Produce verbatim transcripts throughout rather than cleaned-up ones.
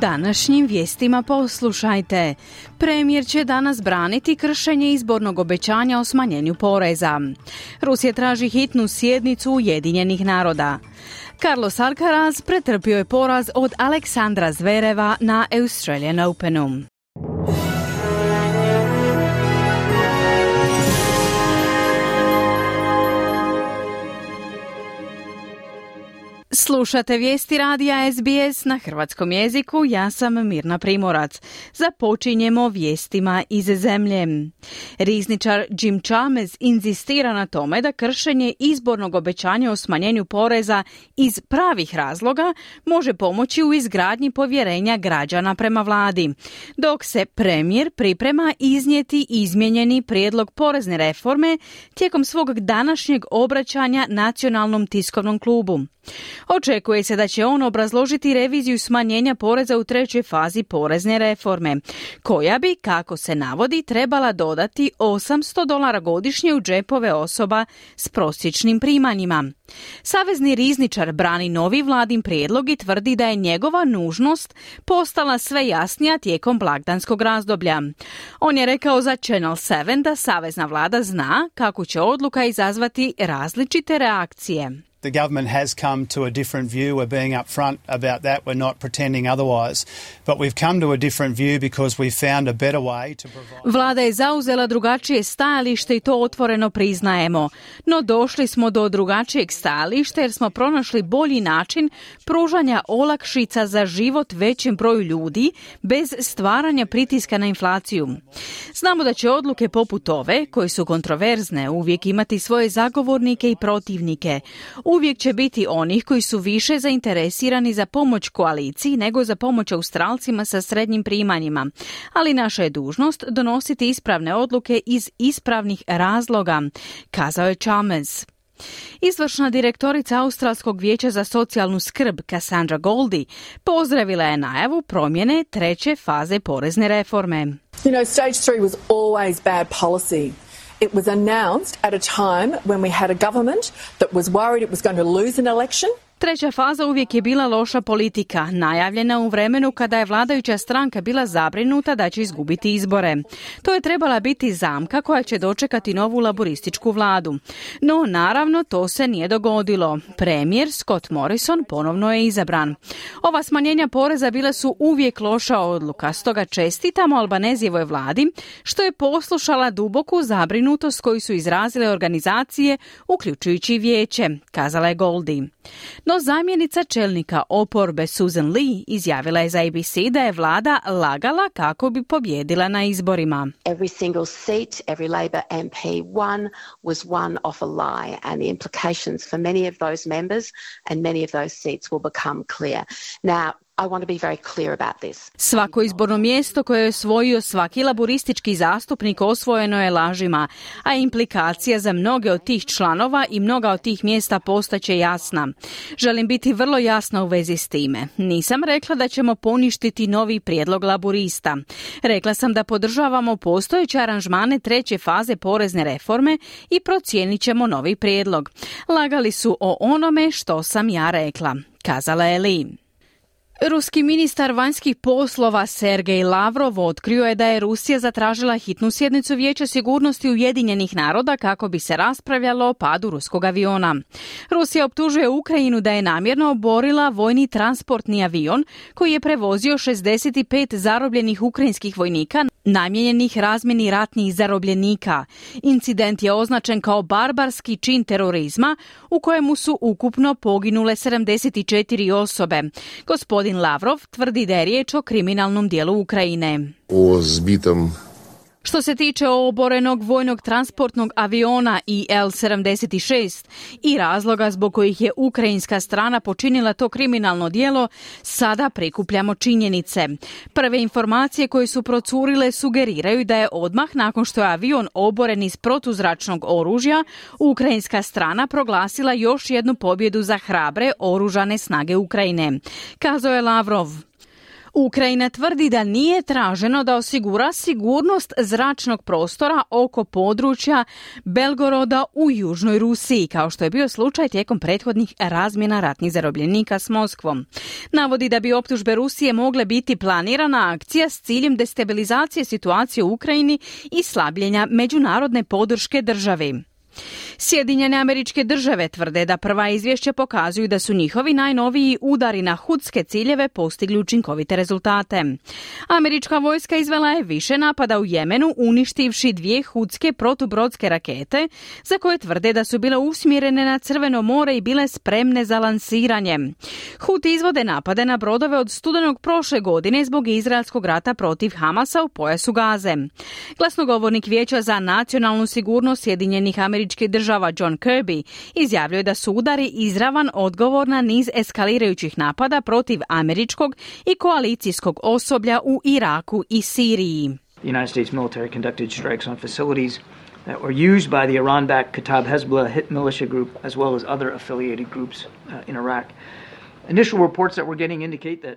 Današnjim vijestima poslušajte. Premijer će danas braniti kršenje izbornog obećanja o smanjenju poreza. Rusija traži hitnu sjednicu Ujedinjenih naroda. Carlos Alcaraz pretrpio je poraz od Aleksandra Zvereva na Australian Openu. Slušate vijesti radija S B S na hrvatskom jeziku, ja sam Mirna Primorac. Započinjemo vijestima iz zemlje. Rizničar Jim Chalmers inzistira na tome da kršenje izbornog obećanja o smanjenju poreza iz pravih razloga može pomoći u izgradnji povjerenja građana prema vladi, dok se premijer priprema iznijeti izmijenjeni prijedlog porezne reforme tijekom svog današnjeg obraćanja nacionalnom tiskovnom klubu. Očekuje se da će on obrazložiti reviziju smanjenja poreza u trećoj fazi porezne reforme, koja bi, kako se navodi, trebala dodati osamsto dolara godišnje u džepove osoba s prosječnim primanjima. Savezni rizničar brani novi vladin prijedlog i tvrdi da je njegova nužnost postala sve jasnija tijekom blagdanskog razdoblja. On je rekao za Channel sedam da savezna vlada zna kako će odluka izazvati različite reakcije. The government has come to a different view. We're being upfront about that. We're not pretending otherwise. But we've come to a different view because we found a better way to provide... Vlada je zauzela drugačije stajalište i to otvoreno priznajemo. No došli smo do drugačijeg stajališta jer smo pronašli bolji način pružanja olakšica za život većem broju ljudi bez stvaranja pritiska na inflaciju. Znamo da će odluke poput ove, koje su kontroverzne, uvijek imati svoje zagovornike i protivnike. Uvijek će biti onih koji su više zainteresirani za pomoć koaliciji nego za pomoć Australcima sa srednjim primanjima, ali naša je dužnost donositi ispravne odluke iz ispravnih razloga, kazao je Chalmers. Izvršna direktorica Australskog vijeća za socijalnu skrb Cassandra Goldie pozdravila je najavu promjene treće faze porezne reforme. You know, stage three was always bad policy. It was announced at a time when we had a government that was worried it was going to lose an election. Treća faza uvijek je bila loša politika, najavljena u vremenu kada je vladajuća stranka bila zabrinuta da će izgubiti izbore. To je trebala biti zamka koja će dočekati novu laborističku vladu. No, naravno, to se nije dogodilo. Premijer Scott Morrison ponovno je izabran. Ova smanjenja poreza bila su uvijek loša odluka, stoga čestitamo Albanezijevoj vladi što je poslušala duboku zabrinutost koju su izrazile organizacije, uključujući vijeće, kazala je Goldie. No zamjenica čelnika oporbe Susan Ley izjavila je za A B C da je vlada lagala kako bi pobijedila na izborima. Every single seat, every Labor M P won was won off a lie and the implications for many of those members and many of those seats will become clear. Now, I want to be very clear about this. Svako izborno mjesto koje je osvojio svaki laboristički zastupnik osvojeno je lažima, a implikacija za mnoge od tih članova i mnoga od tih mjesta postaće jasna. Želim biti vrlo jasna u vezi s time. Nisam rekla da ćemo poništiti novi prijedlog laborista. Rekla sam da podržavamo postojeće aranžmane treće faze porezne reforme i procijenit ćemo novi prijedlog. Lagali su o onome što sam ja rekla, kazala je Li. Ruski ministar vanjskih poslova Sergej Lavrov otkrio je da je Rusija zatražila hitnu sjednicu Vijeća sigurnosti Ujedinjenih naroda kako bi se raspravljalo o padu ruskog aviona. Rusija optužuje Ukrajinu da je namjerno oborila vojni transportni avion koji je prevozio šezdeset pet zarobljenih ukrajinskih vojnika namijenjenih razmjeni ratnih zarobljenika. Incident je označen kao barbarski čin terorizma u kojemu su ukupno poginule sedamdeset četiri osobe. Gospodin Lavrov tvrdi da je riječ o kriminalnom dijelu Ukrajine. O zbitom Što se tiče oborenog vojnog transportnog aviona I L sedamdeset šest i razloga zbog kojih je ukrajinska strana počinila to kriminalno djelo, sada prikupljamo činjenice. Prve informacije koje su procurile sugeriraju da je odmah nakon što je avion oboren iz protuzračnog oružja, ukrajinska strana proglasila još jednu pobjedu za hrabre oružane snage Ukrajine, kazao je Lavrov. Ukrajina tvrdi da nije traženo da osigura sigurnost zračnog prostora oko područja Belgoroda u južnoj Rusiji, kao što je bio slučaj tijekom prethodnih razmjena ratnih zarobljenika s Moskvom. Navodi da bi optužbe Rusije mogle biti planirana akcija s ciljem destabilizacije situacije u Ukrajini i slabljenja međunarodne podrške državi. Sjedinjene Američke Države tvrde da prva izvješća pokazuju da su njihovi najnoviji udari na hutske ciljeve postigli učinkovite rezultate. Američka vojska izvela je više napada u Jemenu, uništivši dvije hutske protubrodske rakete, za koje tvrde da su bile usmjerene na Crveno more i bile spremne za lansiranje. Huti izvode napade na brodove od studenog prošle godine zbog izraelskog rata protiv Hamasa u pojasu Gaze. Glasnogovornik Vijeća za nacionalnu sigurnost Sjedinjenih Američkih Država John Kirby izjavljuje da su udari izravan odgovor na niz eskalirajućih napada protiv američkog i koalicijskog osoblja u Iraku i Siriji. The United States military conducted strikes on facilities that were used by the Iran-backed Kata'ib Hezbollah militia group as well as other affiliated groups in Iraq.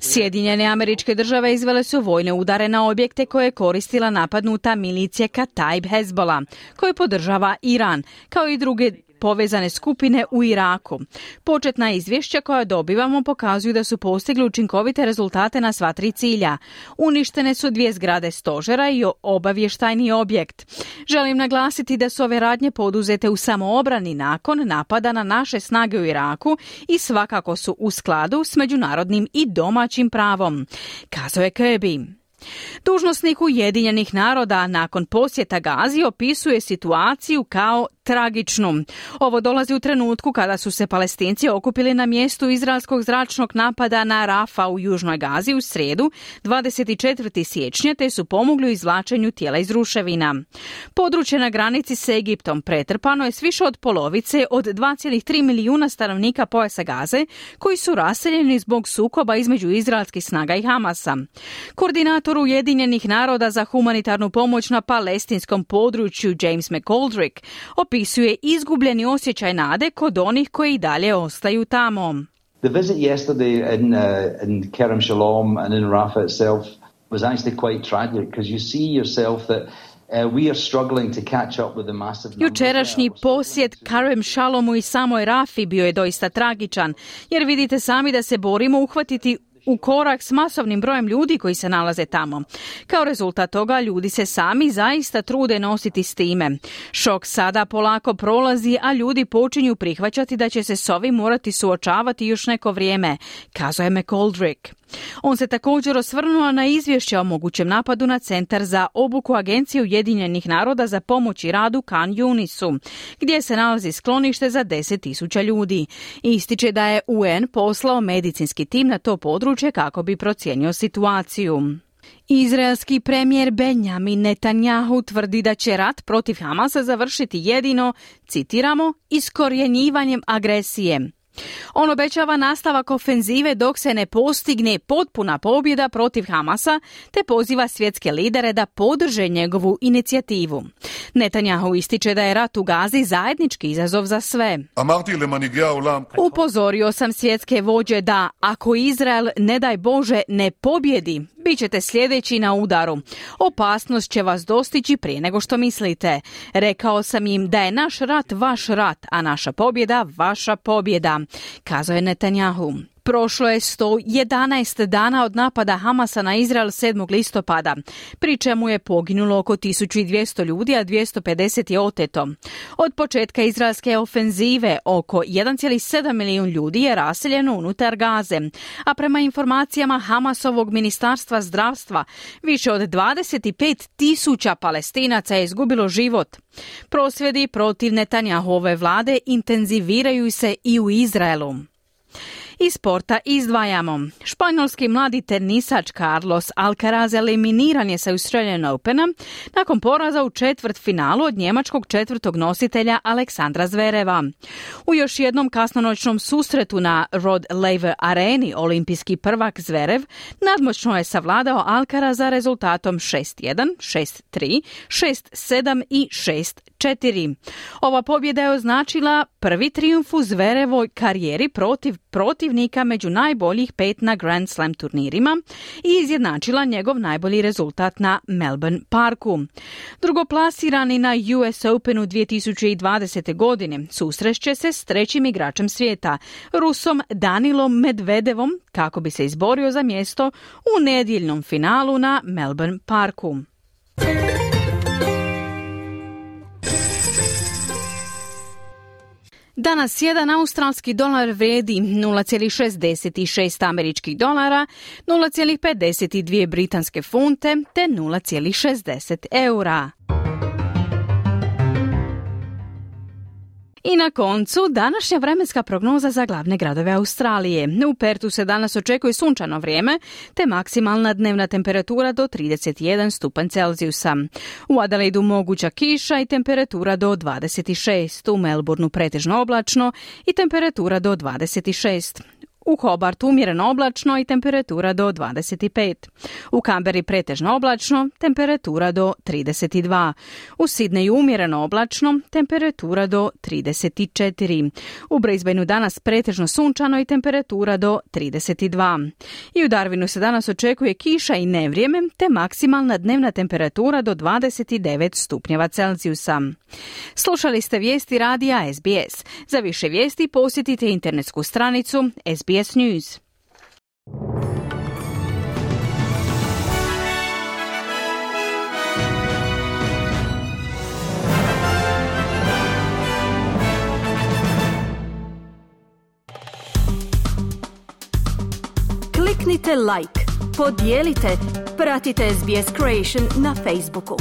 Sjedinjene Američke Države izvele su vojne udare na objekte koje je koristila napadnuta milicija Kata'ib Hezbollah, koju podržava Iran, kao i druge povezane skupine u Iraku. Početna izvješća koja dobivamo pokazuju da su postigli učinkovite rezultate na sva tri cilja. Uništene su dvije zgrade stožera i obavještajni objekt. Želim naglasiti da su ove radnje poduzete u samoobrani nakon napada na naše snage u Iraku i svakako su u skladu s međunarodnim i domaćim pravom, kazao je Kirby. Dužnosnik Ujedinjenih naroda nakon posjeta Gazi opisuje situaciju kao tragičnu. Ovo dolazi u trenutku kada su se Palestinci okupili na mjestu izraelskog zračnog napada na Rafah u južnoj Gazi u srijedu dvadeset četvrtog siječnja te su pomogli u izvlačenju tijela iz ruševina. Područje na granici s Egiptom pretrpano je s više od polovice od dva zarez tri milijuna stanovnika pojasa Gaze koji su raseljeni zbog sukoba između izraelskih snaga i Hamasa. Koordinator Ujedinjenih naroda za humanitarnu pomoć na palestinskom području James McGoldrick opisuje izgubljeni osjećaj nade kod onih koji i dalje ostaju tamo. The visit yesterday in, uh, in Kerem Shalom and in Rafah itself was actually quite tragic because you see yourself that jučerašnji posjet Kerem Shalomu i samoj Rafi bio je doista tragičan, jer vidite sami da se borimo uhvatiti u korak s masovnim brojem ljudi koji se nalaze tamo. Kao rezultat toga, ljudi se sami zaista trude nositi s time. Šok sada polako prolazi, a ljudi počinju prihvaćati da će se s ovim morati suočavati još neko vrijeme, kazao je McGoldrick. On se također osvrnuo na izvješće o mogućem napadu na Centar za obuku Agencije Ujedinjenih naroda za pomoć i radu Khan Yunisu, gdje se nalazi sklonište za deset tisuća ljudi. Ističe da je U N poslao medicinski tim na to područje kako bi procijenio situaciju. Izraelski premijer Benjamin Netanyahu tvrdi da će rat protiv Hamasa završiti jedino, citiramo, iskorjenjivanjem agresije. On obećava nastavak ofenzive dok se ne postigne potpuna pobjeda protiv Hamasa, te poziva svjetske lidere da podrže njegovu inicijativu. Netanjahu ističe da je rat u Gazi zajednički izazov za sve. Upozorio sam svjetske vođe da, ako Izrael, ne daj Bože, ne pobjedi, bit ćete sljedeći na udaru. Opasnost će vas dostići prije nego što mislite. Rekao sam im da je naš rat vaš rat, a naša pobjeda vaša pobjeda, kazao je Netanjahu. Prošlo je sto jedanaest dana od napada Hamasa na Izrael sedmog listopada, pri čemu je poginulo oko tisuću dvjesto ljudi, a dvjesto pedeset je oteto. Od početka izraelske ofenzive oko jedan zarez sedam milijun ljudi je raseljeno unutar Gaze, a prema informacijama Hamasovog ministarstva zdravstva više od dvadeset pet tisuća Palestinaca je izgubilo život. Prosvjedi protiv Netanjahove vlade intenziviraju se i u Izraelu. Iz sporta izdvajamo. Španjolski mladi tenisač Carlos Alcaraz eliminiran je sa Australian Opena nakon poraza u četvrtfinalu od njemačkog četvrtog nositelja Aleksandra Zvereva. U još jednom kasnonoćnom susretu na Rod Laver Areni olimpijski prvak Zverev nadmoćno je savladao Alcaraza rezultatom šest jedan, šest tri, šest sedam i šest četiri. Ova pobjeda je označila prvi trijumf u Zverevoj karijeri protiv protivnika među najboljih pet na Grand Slam turnirima i izjednačila njegov najbolji rezultat na Melbourne Parku. Drugoplasirani na U S Openu dvije tisuće dvadesete. godine susreće se s trećim igračem svijeta, Rusom Danilom Medvedevom, kako bi se izborio za mjesto u nedjeljnom finalu na Melbourne Parku. Danas jedan australski dolar vrijedi nula zarez šezdeset šest američkih dolara, nula zarez pedeset dvije britanske funte te nula zarez šezdeset eura. I na koncu, današnja vremenska prognoza za glavne gradove Australije. U Pertu se danas očekuje sunčano vrijeme, te maksimalna dnevna temperatura do trideset jedan stupanj Celzijusa. U Adelaidu moguća kiša i temperatura do dvadeset šest, u Melbourneu pretežno oblačno i temperatura do dvadeset šest. U Hobartu umjereno oblačno i temperatura do dvadeset pet. U Canberri pretežno oblačno, temperatura do trideset dva. U Sidneju umjereno oblačno, temperatura do trideset četiri. U Brisbaneu danas pretežno sunčano i temperatura do trideset dva. I u Darwinu se danas očekuje kiša i nevrijeme, te maksimalna dnevna temperatura do dvadeset devet stupnjeva Celzijusa. Slušali ste vijesti radija S B S. Za više vijesti posjetite internetsku stranicu S B S News. Kliknite like, podijelite, pratite S B S Creation na Facebooku.